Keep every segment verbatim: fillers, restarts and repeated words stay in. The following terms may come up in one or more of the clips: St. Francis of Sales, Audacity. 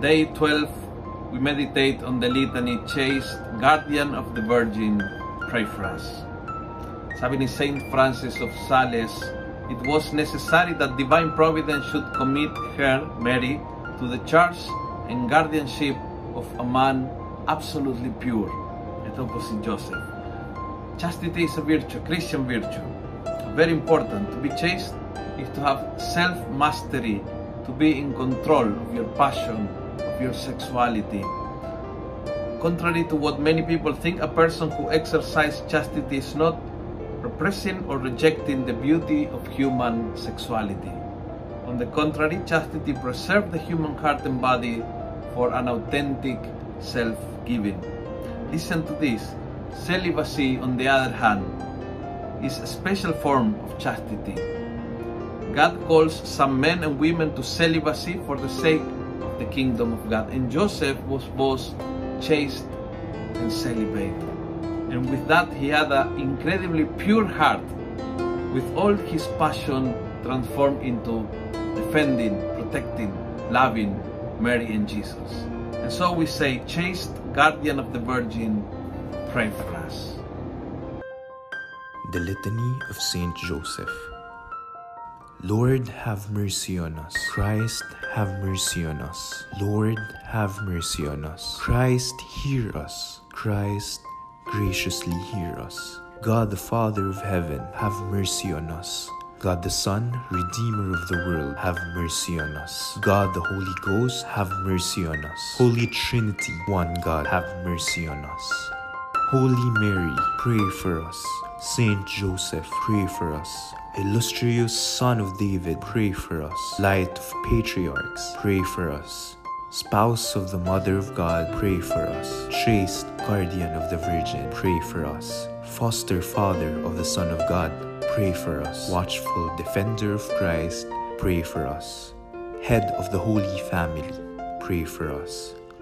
Day twelve, we meditate on the litany, Chaste Guardian of the Virgin, pray for us. Sabi ni Saint Francis of Sales, it was necessary that divine providence should commit her, Mary, to the charge and guardianship of a man absolutely pure. Ito po si Joseph. Chastity is a virtue, Christian virtue. Very important. To be chaste is to have self-mastery, to be in control of your passion, of your sexuality. Contrary to what many people think, a person who exercises chastity is not repressing or rejecting the beauty of human sexuality. On the contrary, chastity preserves the human heart and body for an authentic self-giving. Listen to this. Celibacy, on the other hand, is a special form of chastity. God calls some men and women to celibacy for the sake of the kingdom of God. And Joseph was both chaste and celibate. And with that, he had an incredibly pure heart, with all his passion transformed into defending, protecting, loving Mary and Jesus. And so we say, Chaste Guardian of the Virgin, pray for us. The Litany of Saint Joseph. Lord, have mercy on us. Christ, have mercy on us. Lord, have mercy on us. Christ, hear us. Christ, graciously hear us. God, the Father of heaven, have mercy on us. God the Son, Redeemer of the world, have mercy on us. God the Holy Ghost, have mercy on us. Holy Trinity, one God, have mercy on us. Holy Mary, pray for us. Saint Joseph, pray for us. Illustrious Son of David, pray for us. Light of Patriarchs, pray for us. Spouse of the Mother of God, pray for us. Chaste Guardian of the Virgin, pray for us. Foster Father of the Son of God, pray for us. Watchful Defender of Christ, pray for us. Head of the Holy Family, pray for us.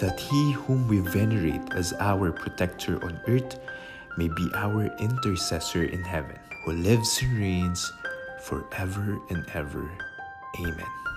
that he whom we venerate as our protector on earth may be our intercessor in heaven, who lives and reigns forever and ever. Amen.